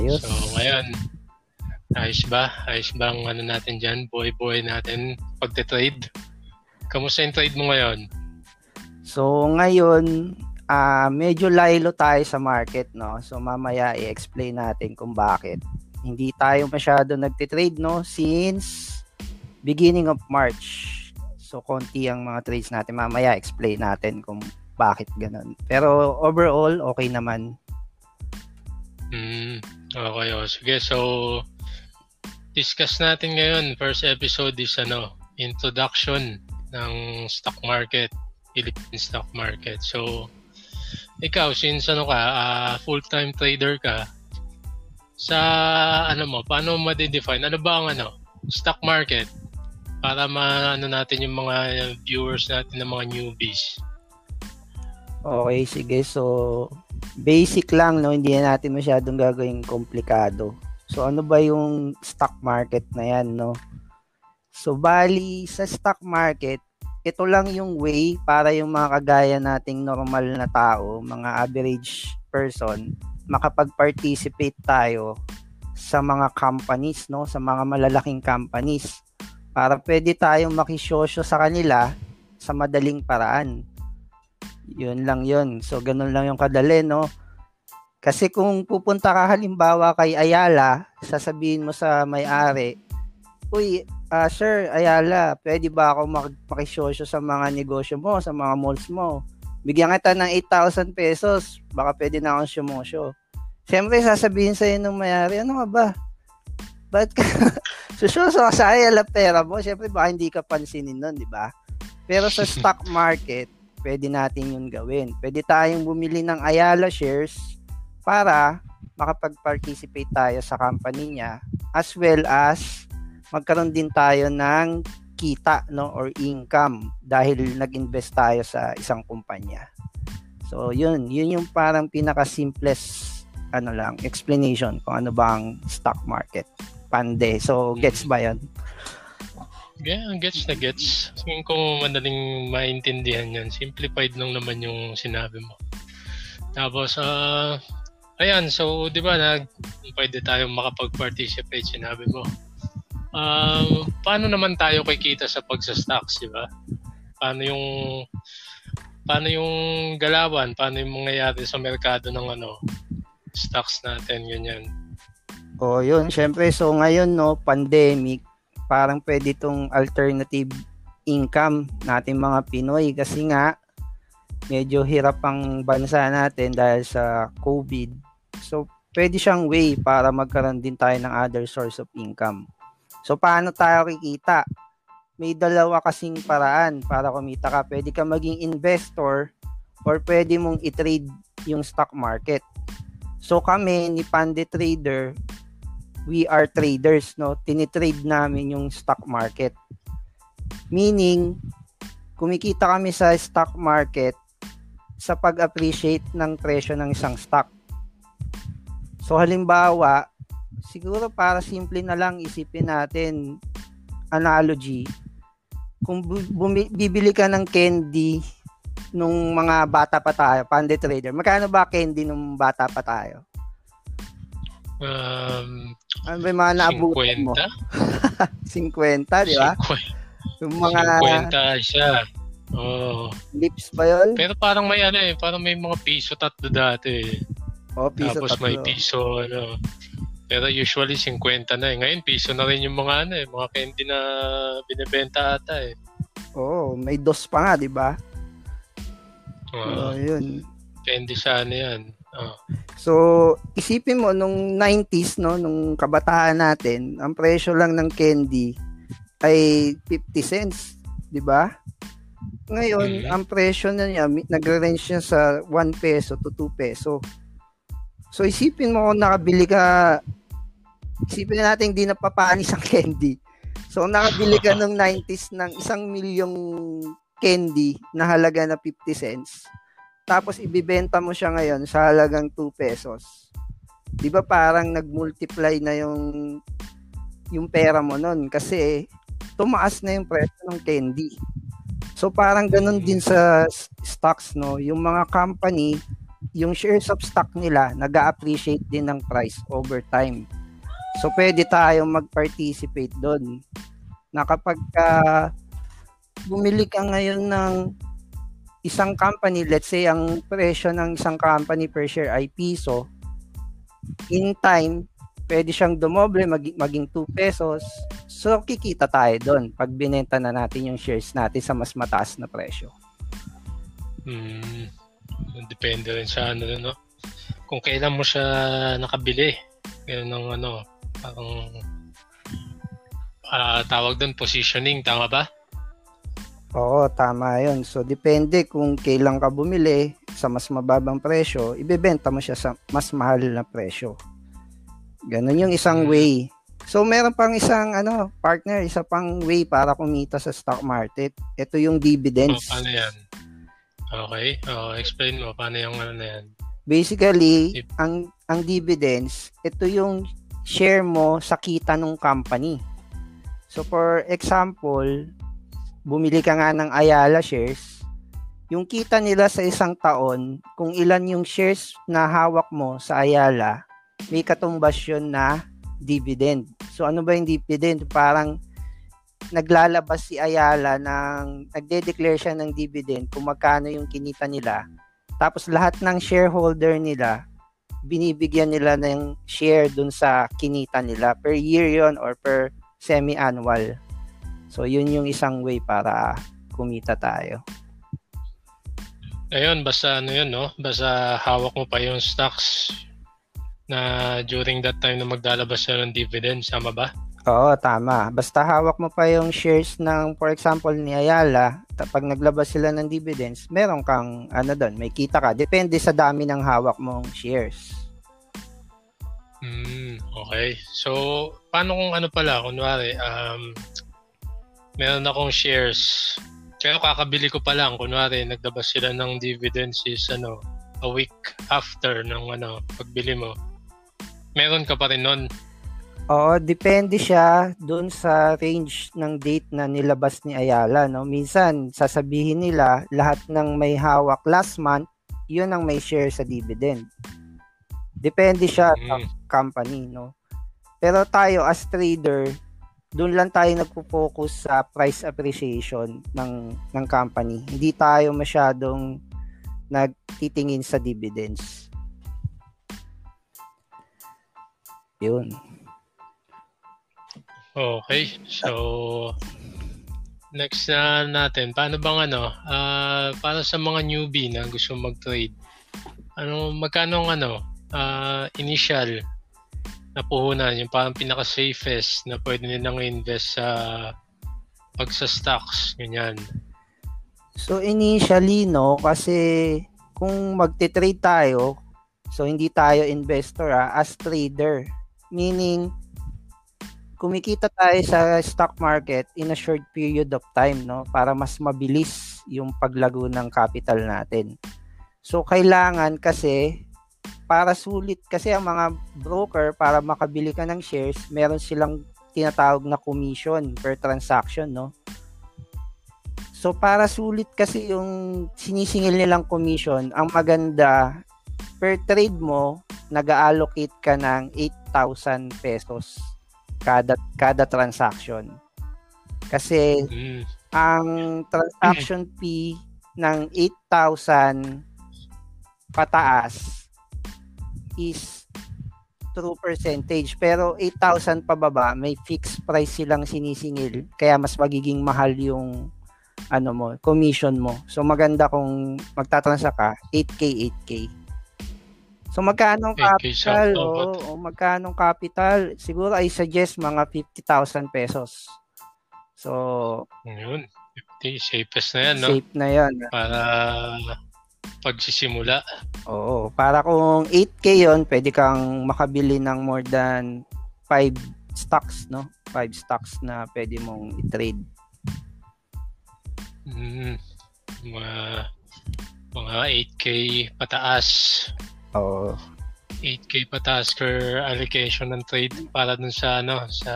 Yes. So, ayan. Ayos ba? Ayos ba ang ano natin dyan? Boy-boy natin pagte-trade. Kamusta yung trade mo ngayon? So, ngayon, medyo lilo tayo sa market, no? So, mamaya i-explain natin kung bakit. Hindi tayo masyado nagte-trade, no? Since beginning of March. So, konti ang mga trades natin. Mamaya explain natin kung bakit ganun. Pero overall, okay naman. Okay. Oh. Sige, so discuss natin ngayon. First episode is introduction ng stock market, Philippine stock market. So, ikaw, since full-time trader ka, sa paano ma-define? Ano ba ang stock market? Para maano natin yung mga viewers natin ng mga newbies. Okay, sige. So, basic lang, no? Hindi natin masyadong gagawing komplikado. So, ano ba yung stock market na yan, no? So, bali, sa stock market, ito lang yung way para yung mga kagaya nating normal na tao, mga average person, makapag-participate tayo sa mga companies, no? Sa mga malalaking companies. Para pwede tayong makisosyo sa kanila sa madaling paraan. Yun lang yun. So, ganun lang yung kadali, no? Kasi kung pupunta ka halimbawa kay Ayala, sasabihin mo sa may-ari, uy, Sir Ayala, pwede ba ako makisosyo sa mga negosyo mo, sa mga malls mo? Bigyan kita ng 8,000 pesos, baka pwede na akong sumosyo. Siyempre, sasabihin sa'yo ng may-ari, ano nga ba? Ba't ka... Susyoso ka sa Ayala pera mo, syempre baka hindi ka pansinin nun, di ba? Pero sa stock market, pwede natin yun gawin. Pwede tayong bumili ng Ayala shares para makapag-participate tayo sa company niya as well as magkaroon din tayo ng kita, no, or income dahil nag-invest tayo sa isang kumpanya. So, yun yung parang pinaka-simplest explanation kung ano ba ang stock market. Pande. So, gets ba yan? Yeah, gets na gets. Sabihin ko madaling maintindihan yan. Simplified lang naman yung sinabi mo. Tapos, ayan. So, di ba, pwede tayong makapag-participate, sinabi mo. Paano naman tayo kikita sa pagsa-stocks, di ba? Paano yung galawan? Paano yung mangyayari sa merkado ng stocks natin, ganyan? O, yun, syempre. So, ngayon, no, pandemic, parang pwede itong alternative income natin mga Pinoy kasi nga, medyo hirap ang bansa natin dahil sa COVID. So, pwede siyang way para magkaroon din tayo ng other source of income. So, paano tayo kikita? May dalawa kasing paraan para kumita ka. Pwede ka maging investor or pwede mong i-trade yung stock market. So, kami ni Pandit Trader, we are traders, no? Tinitrade namin yung stock market. Meaning, kumikita kami sa stock market sa pag-appreciate ng presyo ng isang stock. So, halimbawa, siguro para simple na lang isipin natin analogy. Kung bibili ka ng candy nung mga bata pa tayo, Pandit Trader, magkano ba candy nung bata pa tayo? Ano ba yung mga naabutan mo? 50, di ba? 50 siya. Oh. Lips ba yun? Pero parang may parang may mga ₱3 dati. Oh, piso tapos 3. May piso, Pero usually 50 na eh. Ngayon piso na rin yung mga mga candy na binebenta ata eh. Oh, may 2 pa nga, di ba? Oh, yun. Candy siya yan. Oh. So, isipin mo nung 90s, no, nung kabataan natin, ang presyo lang ng candy ay 50 cents, 'di ba? Ngayon, ang presyo na niya nagre-range siya sa 1 peso to 2 peso. So, isipin mo kung nakabili ka, isipin natin hindi napapanis ang candy. So, nakabili ka nung 90s ng 1,000,000 candy na halaga na 50 cents. Tapos ibibenta mo siya ngayon sa halagang 2 pesos. 'Di ba parang nag-multiply na yung pera mo noon kasi tumaas na yung presyo ng candy. So parang ganun din sa stocks, no, yung mga company yung shares of stock nila nag-appreciate din ng price over time. So pwede tayong mag-participate doon. Na kapag bumili ka ngayon ng isang company, let's say ang presyo ng isang company per share ay piso, in time, pwede siyang dumoble, maging 2 pesos. So kikita tayo doon pag binenta na natin yung shares natin sa mas mataas na presyo. Depende rin sa ano, no? Kung kailan mo siya nakabili. Ganun ang ano, parang tawag doon, positioning, tama ba? Oo, tama yun. So depende kung kailan ka bumili sa mas mababang presyo, ibebenta mo siya sa mas mahal na presyo. Ganun yung isang way. So meron pang isang ano, partner, isa pang way para kumita sa stock market. Ito yung dividends. Oh, paano yan? Okay, oh, explain mo paano yung ano na yan. Basically, ang dividends, ito yung share mo sa kita ng company. So for example, bumili ka nga ng Ayala shares, yung kita nila sa isang taon, kung ilan yung shares na hawak mo sa Ayala, may katumbas yun na dividend. So ano ba yung dividend? Parang naglalabas si Ayala ng, nagde-declare siya ng dividend kung magkano yung kinita nila. Tapos lahat ng shareholder nila, binibigyan nila ng share dun sa kinita nila. Per year yon or per semi-annual. So yun yung isang way para kumita tayo. Ayun, basta ano yun, no? Basta hawak mo pa yung stocks na during that time na maglalabas na ng dividends. Tama ba? Oo, tama. Basta hawak mo pa yung shares ng, for example, ni Ayala, pag naglabas sila ng dividends, meron kang, ano doon, may kita ka. Depende sa dami ng hawak mong shares. Okay. So, paano kung ano pala, kunwari, meron akong shares, pero kakabili ko pa lang, kunwari, naglabas sila ng dividends is, ano, a week after ng, ano, pagbili mo. Meron ka pa rin nun. Oo, depende siya doon sa range ng date na nilabas ni Ayala, no? Minsan, sasabihin nila, lahat ng may hawak last month, yun ang may share sa dividend. Depende siya sa company, no? Pero tayo, as trader, doon lang tayo nagpo-focus sa price appreciation ng company. Hindi tayo masyadong nagtitingin sa dividends. Yun. Okay, so next na natin, paano bang ano, para sa mga newbie na gusto mag-trade, ano, magkano ang ano, initial na puhunan, yung parang pinaka-safest na pwede nilang invest sa pagsa-stocks, ganyan? So initially, no, kasi kung magte-trade tayo, so hindi tayo investor, as trader, meaning kumikita tayo sa stock market in a short period of time, no, para mas mabilis yung paglago ng capital natin. So kailangan kasi para sulit kasi ang mga broker, para makabili ka ng shares, meron silang tinatawag na commission per transaction, no. So para sulit kasi yung sinisingil nilang commission, ang maganda per trade mo, nag-allocate ka ng 8,000 pesos kada transaction. Kasi ang transaction fee ng 8,000 pataas is true percentage, pero 8,000 pababa may fixed price silang sinisingil, kaya mas magiging mahal yung ano mo, commission mo. So maganda kung magtatransact ka 8K. So magkano capital? Magkano capital? Siguro I suggest mga 50,000 pesos. So yun, 50, safest na yan, no? Safe na yan. Para pagsisimula. Oo, para kung 8K yon, pwede kang makabili ng more than 5 stocks, no? 5 stocks na pwede mong i-trade. Mga 8K pataas. 8K pataas per allocation ng trade, para dun sa ano, sa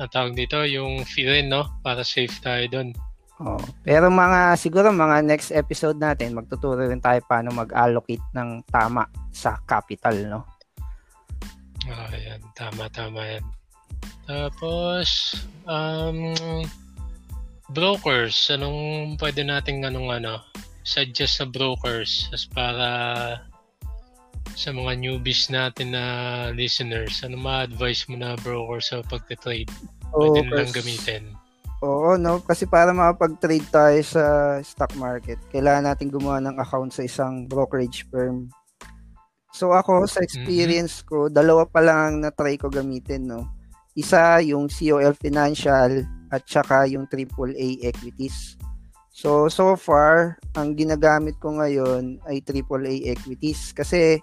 ang tawag dito, yung fee rin, no, para safe tayo dun. Oh, pero mga siguro mga next episode natin magtuturo rin tayo paano mag-allocate ng tama sa capital, no? Oh, ayan, tama yan. Tapos brokers, anong pwede nating suggest sa brokers as para sa mga newbies natin na listeners, ano ma-advise mo na broker sa pagte-trade? Pwede nilang gamitin. Oo, no? Kasi para makapag-trade tayo sa stock market, kailangan natin gumawa ng account sa isang brokerage firm. So ako, sa experience ko, dalawa pa lang ang na-try ko gamitin, no? Isa, yung COL Financial at saka yung Triple A Equities. So far, ang ginagamit ko ngayon ay AAA Equities kasi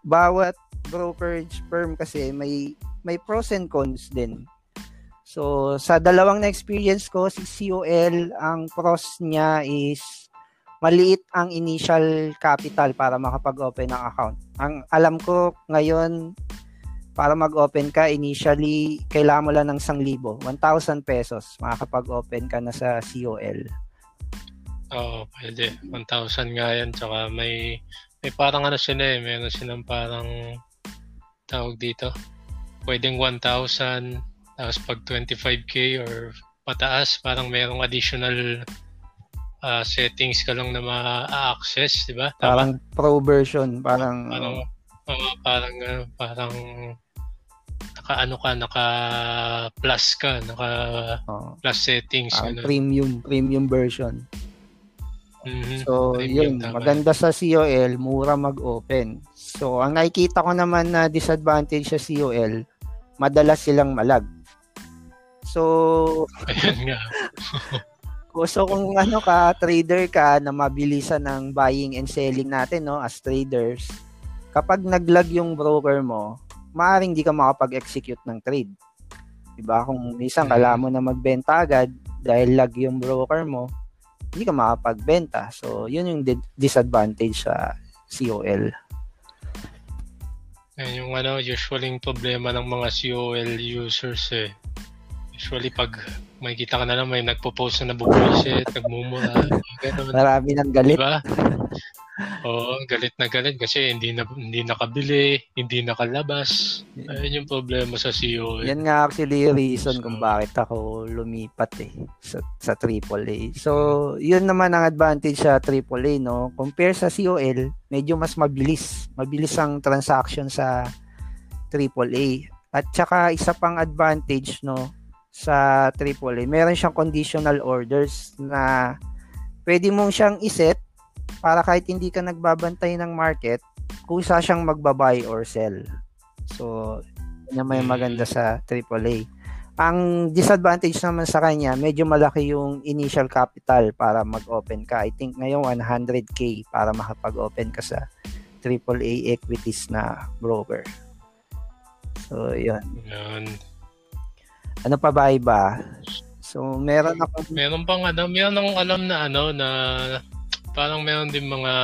bawat brokerage firm kasi may pros and cons din. So, sa dalawang na-experience ko, si COL, ang pros niya is maliit ang initial capital para makapag-open ng account. Ang alam ko ngayon, para mag-open ka, initially, kailangan mo lang ng 1,000, 1,000 pesos, makakapag-open ka na sa COL. Oo, pwede. 1,000 nga yan. Tsaka may parang meron silang parang tawag dito. Pwedeng 1,000, tapos pag 25K or pataas, parang merong additional settings ka lang na ma-access, di ba? Parang pro version. Parang naka-plus settings. Premium version. Mm-hmm. So, yun. Maganda sa COL, mura mag-open. So, ang nakikita ko naman na disadvantage sa COL, madalas silang malag. So, ayan nga. So, kung trader ka na mabilisan ng buying and selling natin, no, as traders, kapag naglag yung broker mo, maaaring di ka makapag-execute ng trade. Diba? Kung isang kailangan mo na magbenta agad dahil lag yung broker mo, hindi ka makapagbenta. So, yun yung disadvantage sa COL. Yan yung usually yung problema ng mga COL users eh. Usually, pag may kita ka na lang, may nagpo-post na bubullshit, nagmumura. Marami ng galit. Diba? Oo, galit na galit kasi hindi nakabili, hindi nakalabas. Ayun yung problema sa COL. Yan nga actually yung reason kung bakit ako lumipat eh sa AAA. So, yun naman ang advantage sa AAA, no? Compare sa COL, medyo mas mabilis. Mabilis ang transaction sa AAA. At saka isa pang advantage, no, sa AAA, meron siyang conditional orders na pwede mong siyang iset para kahit hindi ka nagbabantay ng market, kusa siyang magbabuy or sell. So, yun may maganda sa AAA. Ang disadvantage naman sa kanya, medyo malaki yung initial capital para mag-open ka. I think ngayon 100K para makapag-open ka sa AAA Equities na broker. So, yun. Ano pa ba iba? So, meron akong alam na parang meron din mga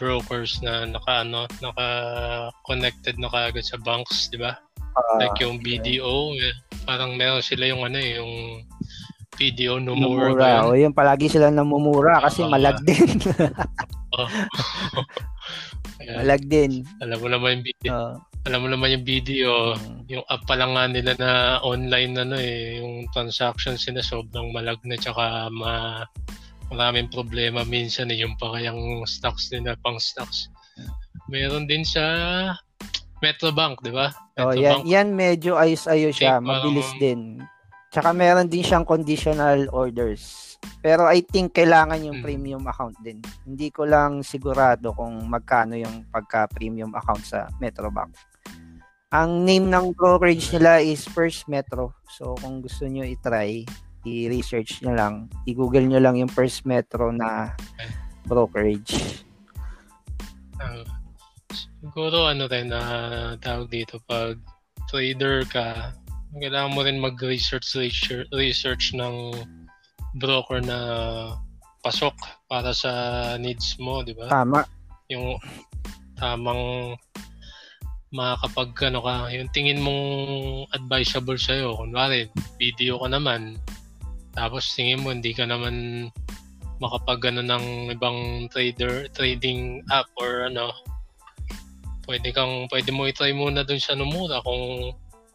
brokers na naka-connected na kaagad sa banks, di ba? Like yung BDO, parang meron sila yung BDO Nomura. O yun, palagi sila namumura kasi malag din. Malag din. Alam mo naman yung BDO, yung app pa lang nga nila na online yung transactions nila sobrang malag na tsaka maraming problema minsan yung parang stocks nila, pang stocks. Meron din sa Metrobank, di ba? Yan medyo ayos-ayos siya. Mabilis din. Tsaka meron din siyang conditional orders. Pero I think kailangan yung premium account din. Hindi ko lang sigurado kung magkano yung pagka-premium account sa Metrobank. Ang name ng brokerage nila is First Metro. So kung gusto nyo i-try, i-research nyo lang, i-google nyo lang yung First Metro na brokerage. Siguro tawag dito pag trader ka, kailangan mo rin mag-research ng broker na pasok para sa needs mo, di ba? Tama. Yung tamang makakapag yung tingin mong advisable sa'yo. Kunwari, video ka naman, Tapos tingin mo hindi ka naman makapagano ng ibang trading app or ano, pwede mo i-try muna dun sa mura kung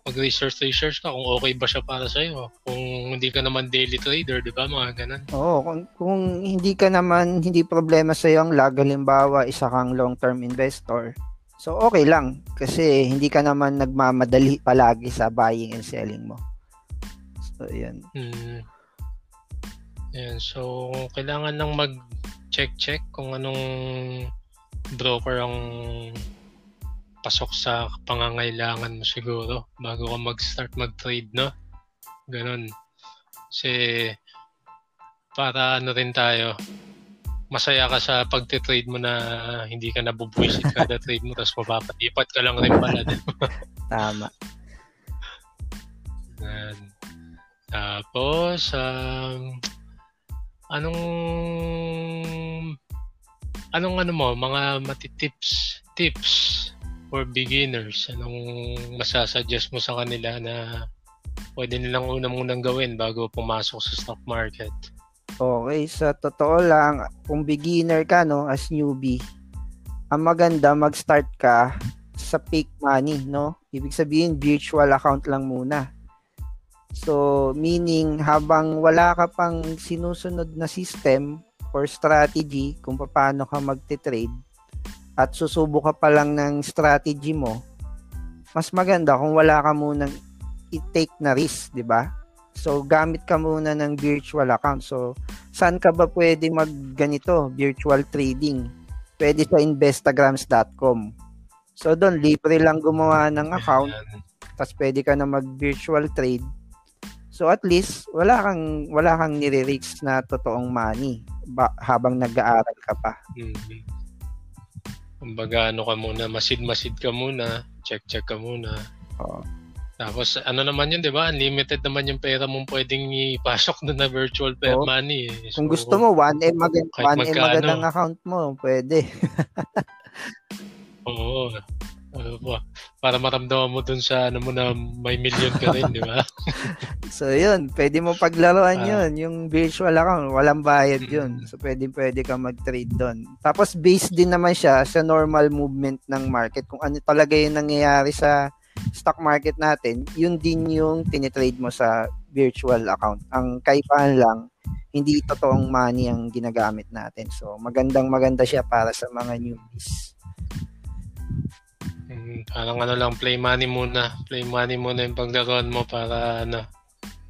mag-research ka kung okay ba siya para sa iyo. Kung hindi ka naman daily trader, 'di ba? Mga ganun. Oo, kung hindi ka naman, hindi problema sa iyo ang lag, halimbawa, isa kang long-term investor. So okay lang kasi hindi ka naman nagmamadali palagi sa buying and selling mo. So 'yun. Ayan, so kailangan lang mag-check kung anong broker ang pasok sa pangangailangan mo siguro bago ka mag-start mag-trade, no? Ganun. Kasi para ano rin tayo, masaya ka sa pagte-trade mo na hindi ka nabubuisit kada trade mo, tapos mapapatipat ka lang rin pala. Tama. And, tapos, anong mo, mga tips for beginners, anong masasuggest mo sa kanila na pwede nilang unang gawin bago pumasok sa stock market? Okay, sa totoo lang, kung beginner ka, no, as newbie, ang maganda mag-start ka sa fake money, no? Ibig sabihin, virtual account lang muna. So, meaning, habang wala ka pang sinusunod na system or strategy kung paano ka magte-trade, at susubok ka pa lang ng strategy mo, mas maganda kung wala ka munang i-take na risk, di ba? So, gamit ka muna ng virtual account. So, saan ka ba pwede magganito? Virtual trading. Pwede sa investagrams.com. So, doon, libre lang gumawa ng account. Tapos, pwede ka na mag-virtual trade. So, at least, wala kang nire-risk na totoong money habang nag-aaral ka pa. Kumbaga, masid-masid ka muna, check ka muna. Oo. Tapos, ano naman yun, di ba? Unlimited naman yung pera mong pwedeng ipasok na virtual pay money. So, kung gusto mo, 1M magandang account mo, pwede. Oo. Para maramdaman mo dun sa, ano mo na, may million ka rin, di ba? So, yun. Pwede mo paglaruan yun. Yung virtual account, walang bayad yun. So, pwede ka mag-trade dun. Tapos, based din naman siya sa normal movement ng market. Kung ano talaga yung nangyayari sa stock market natin, yun din yung tinitrade mo sa virtual account. Ang kaibahan lang, hindi totoong money ang ginagamit natin. So, magandang siya para sa mga newbies. Parang ano lang, play money muna yung paglaruan mo para ano,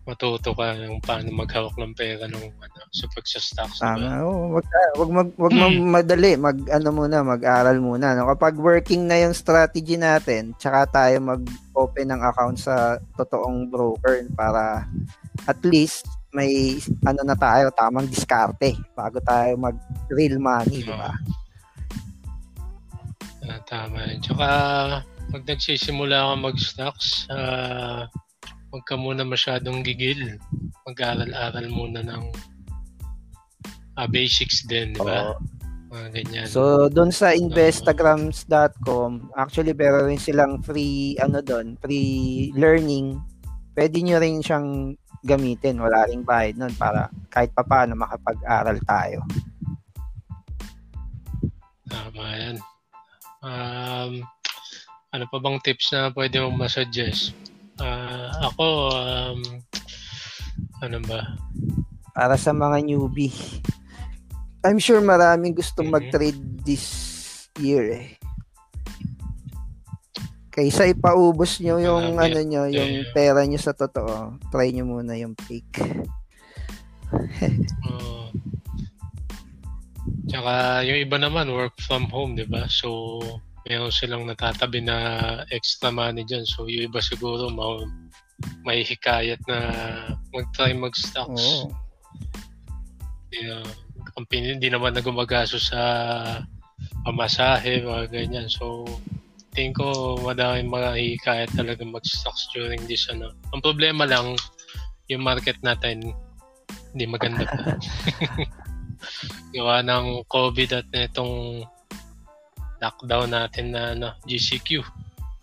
matuto ka yung paano maghawak ng pera nung ano sa pagsa-stocks. Tama. Wag madali, mag-aral muna, no? Kapag working na yung strategy natin, tsaka tayo mag-open ng account sa totoong broker para at least may ano na tayo, tamang diskarte bago tayo mag real money, di ba? Tama. Tsaka pag nagsisimula ka mag-stocks, huwag ka muna masyadong gigil. Mag-aral-aral muna ng basics din, di ba? Ganyan. So, doon sa investagrams.com, actually, pero rin silang free learning. Pwede nyo rin siyang gamitin. Wala ring bayad nun para kahit papaano makapag-aral tayo. Tama yan. Ano pa bang tips na pwede mong masuggest? Ako, ano ba? Para sa mga newbie, I'm sure maraming gustong mag-trade this year . Kaysa ipaubos nyo yung yung pera nyo sa totoo, try nyo muna yung fake. Tsaka yung iba naman, work from home, di ba? So, meron silang natatabi na extra money dyan. So, yung iba siguro, may hikayat na mag-try mag-stocks. Company, hindi naman na gumagaso sa pamasahe, mga ganyan. So, tingin ko, maraming mga hikayat talaga mag-stocks during this, ano. Ang problema lang, yung market natin, hindi maganda pa. Gawa ng COVID at itong lockdown natin na GCQ.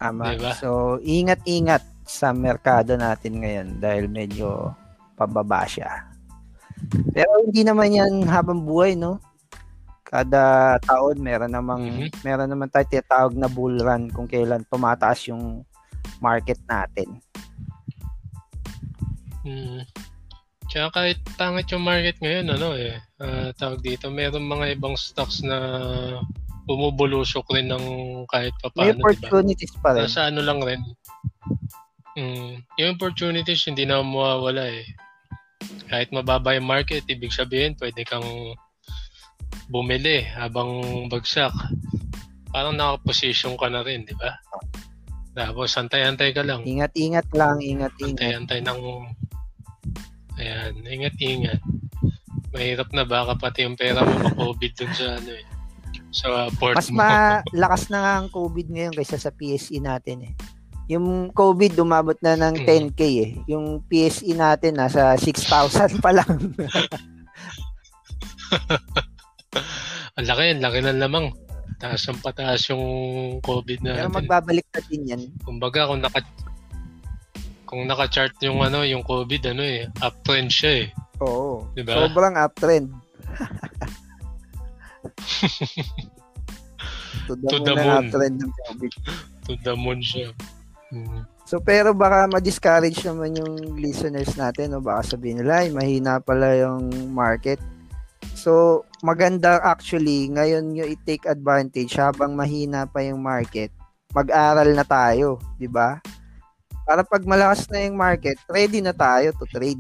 Tama. Diba? So, ingat-ingat sa merkado natin ngayon dahil medyo pababa siya. Pero hindi naman yan habang buhay, no? Kada taon meron naman tayo tinatawag na bull run kung kailan tumataas yung market natin. Kaya kahit tangat yung market ngayon, tawag dito, meron mga ibang stocks na bumubulusok rin ng kahit papaano. May opportunities diba? Pa rin. Sa lang rin. Yung opportunities hindi na mawawala eh. Kahit mababa yung market, ibig sabihin pwede kang bumili habang bagsak. Parang nakaposisyon ka na rin, di ba? Tapos antay-antay ka lang. Ingat-ingat lang, ingat-ingat. Antay-antay ng... Ayan, ingat-ingat. Mahirap na baka pati yung pera mo pa-COVID dun sa ano eh. Sa port mas mo. Mas malakas na nga ang COVID ngayon kaysa sa PSE natin eh. Yung COVID dumabot na ng 10K eh. Yung PSE natin nasa 6,000 pa lang. Ang laki na lamang. Taas ang pataas yung COVID natin. Pero magbabalik na din yan. Kumbaga kung naka-chart yung yung COVID uptrend siya eh. Oo. Diba? Sobrang uptrend. to the moon. Uptrend ng COVID. To the moon siya. So pero baka ma-discourage naman yung listeners natin, no? Baka sabihin nila mahina pala yung market. So maganda actually ngayon yung i-take advantage habang mahina pa yung market. Mag-aral na tayo, di ba? Para pag malakas na yung market, ready na tayo to trade.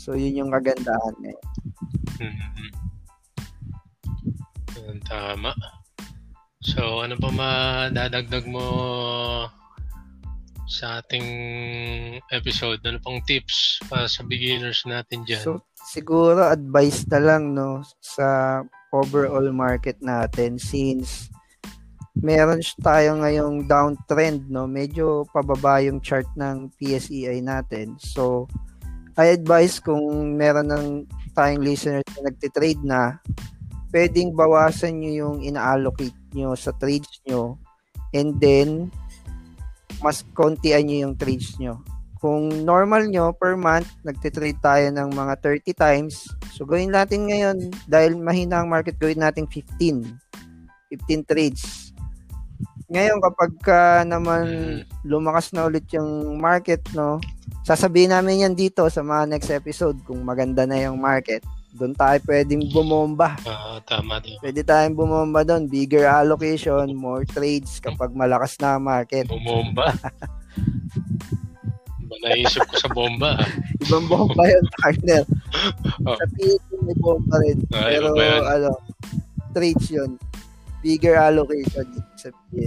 So, yun yung kagandahan ngayon. Tama. So, ano pa madadagdag mo sa ating episode? Ano pang tips para sa beginners natin dyan? So, siguro advice na lang sa overall market natin since meron tayo ngayong downtrend, medyo pababa yung chart ng PSEI natin. So, I advise kung meron ng tayong listeners na nagtitrade na, pwedeng bawasan nyo yung ina-allocate nyo sa trades nyo and then, mas kontian nyo yung trades nyo. Kung normal nyo, per month, nagtitrade tayo ng mga 30 times. So, gawin natin ngayon, dahil mahina ang market, gawin natin 15 trades. Ngayon kapag naman lumakas na ulit yung market, sasabihin namin yan dito sa mga next episode kung maganda na yung market. Doon tayo pwedeng bumomba. Tama din. Pwede tayong bumomba doon, bigger allocation, more trades kapag malakas na market. Bumomba. Naisip ko sa bomba. Ibang bomba yun, partner. Sa PSE may bomba rin. Pero trades yun. Bigger allocation sa PSE.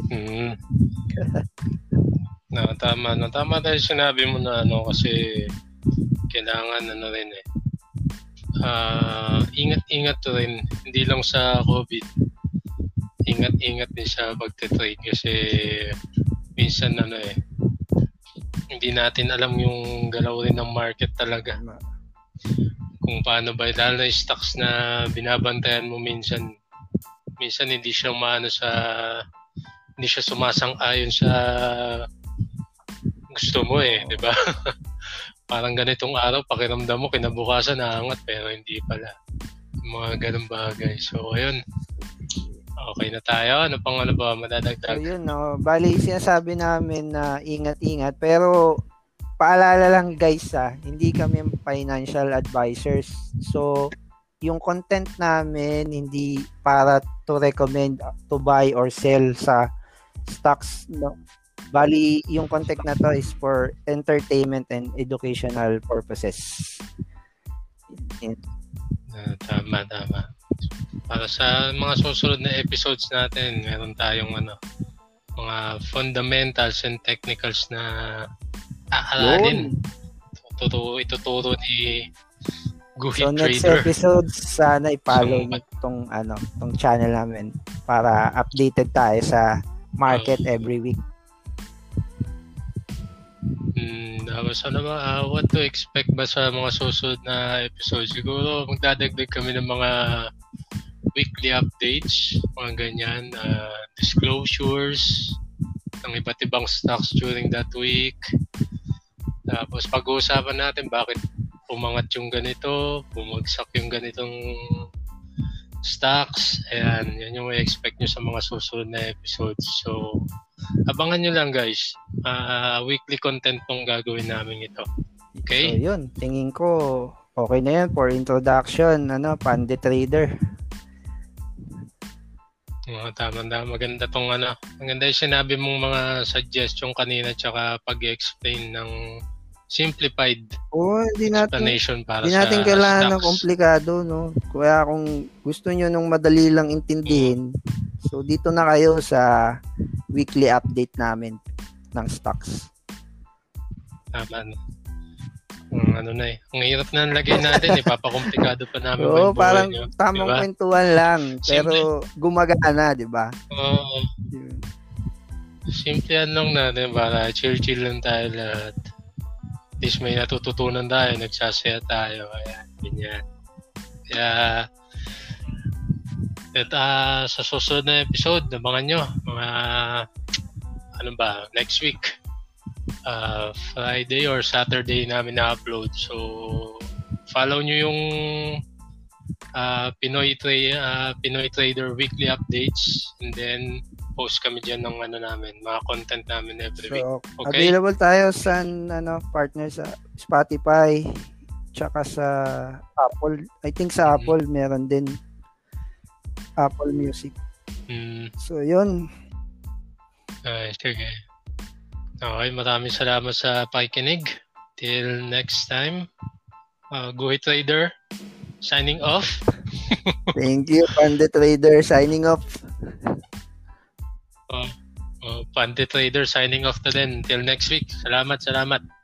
Tama dahil sinabi mo na kasi kailangan rin eh. Ingat-ingat rin, hindi lang sa COVID. Ingat-ingat din sa pagte-trade kasi minsan hindi natin alam yung galaw rin ng market talaga. Kung paano ba, dahil na stocks na binabantayan mo minsan hindi siya hindi siya sumasang-ayon sa gusto mo eh, di ba? Parang ganitong araw pakiramdam mo kinabukasan naangat pero hindi pala. Mga ganung bagay. So ayun. Okay na tayo. Ano pang ba madadagdag? Ayun bali sinasabi namin na ingat-ingat pero paalala lang guys hindi kami financial advisors. So yung content namin hindi para to recommend to buy or sell sa stocks. Bali, yung content na to is for entertainment and educational purposes. Tama. Para sa mga susunod na episodes natin, meron tayong mga fundamentals and technicals na aaralin. Ituturo ni Guhit Trader. So next episode sana i-follow tong channel namin para updated tayo sa market every week. What to expect ba sa mga susunod na episode? Siguro magdadagdag kami ng mga weekly updates, mga ganyan, disclosures ng iba't ibang stocks during that week. Tapos pag-uusapan natin bakit umangat yung ganito, bumagsak yung ganitong stocks. Ayan, yun yung may expect nyo sa mga susunod na episodes. So, abangan nyo lang guys. Weekly content pong gagawin namin ito. Okay? So, yun. Tingin ko, okay na yan for introduction. Ano, Pandit Trader. Tama. Maganda tong ano. Maganda yung sinabi mong mga suggestion kanina tsaka pag-explain ng simplified explanation para sa stocks. Hindi natin kailangan ng komplikado, no? Kaya kung gusto nyo nung madali lang intindihin, so dito na kayo sa weekly update namin ng stocks. Tama, no? Ang hirap na nalagay natin, ipapakomplikado pa namin. Oo, parang nyo, tamang diba? Kwentuhan lang, pero simple. Gumagana, di ba? Oo. Simple yan lang natin para chill-chill lang tayo lahat. At least may natututunan tayo, nagsasaya tayo. Ayan, ganyan. Kaya, at sa susunod na episode, nabangan nyo, mga, next week. Friday or Saturday namin na-upload. So, follow nyo yung Pinoy Trader Weekly Updates, and then post kami dyan ng namin, mga content namin every week. Okay? Available tayo sa partner sa Spotify tsaka sa Apple. I think sa Apple meron din Apple Music. So, yun. Sige. Okay, maraming salamat sa pakikinig. Till next time, Guhi Trader, signing off. Thank you, Pandit Trader, signing off. Pandit Trader, signing off na din. Till next week, salamat.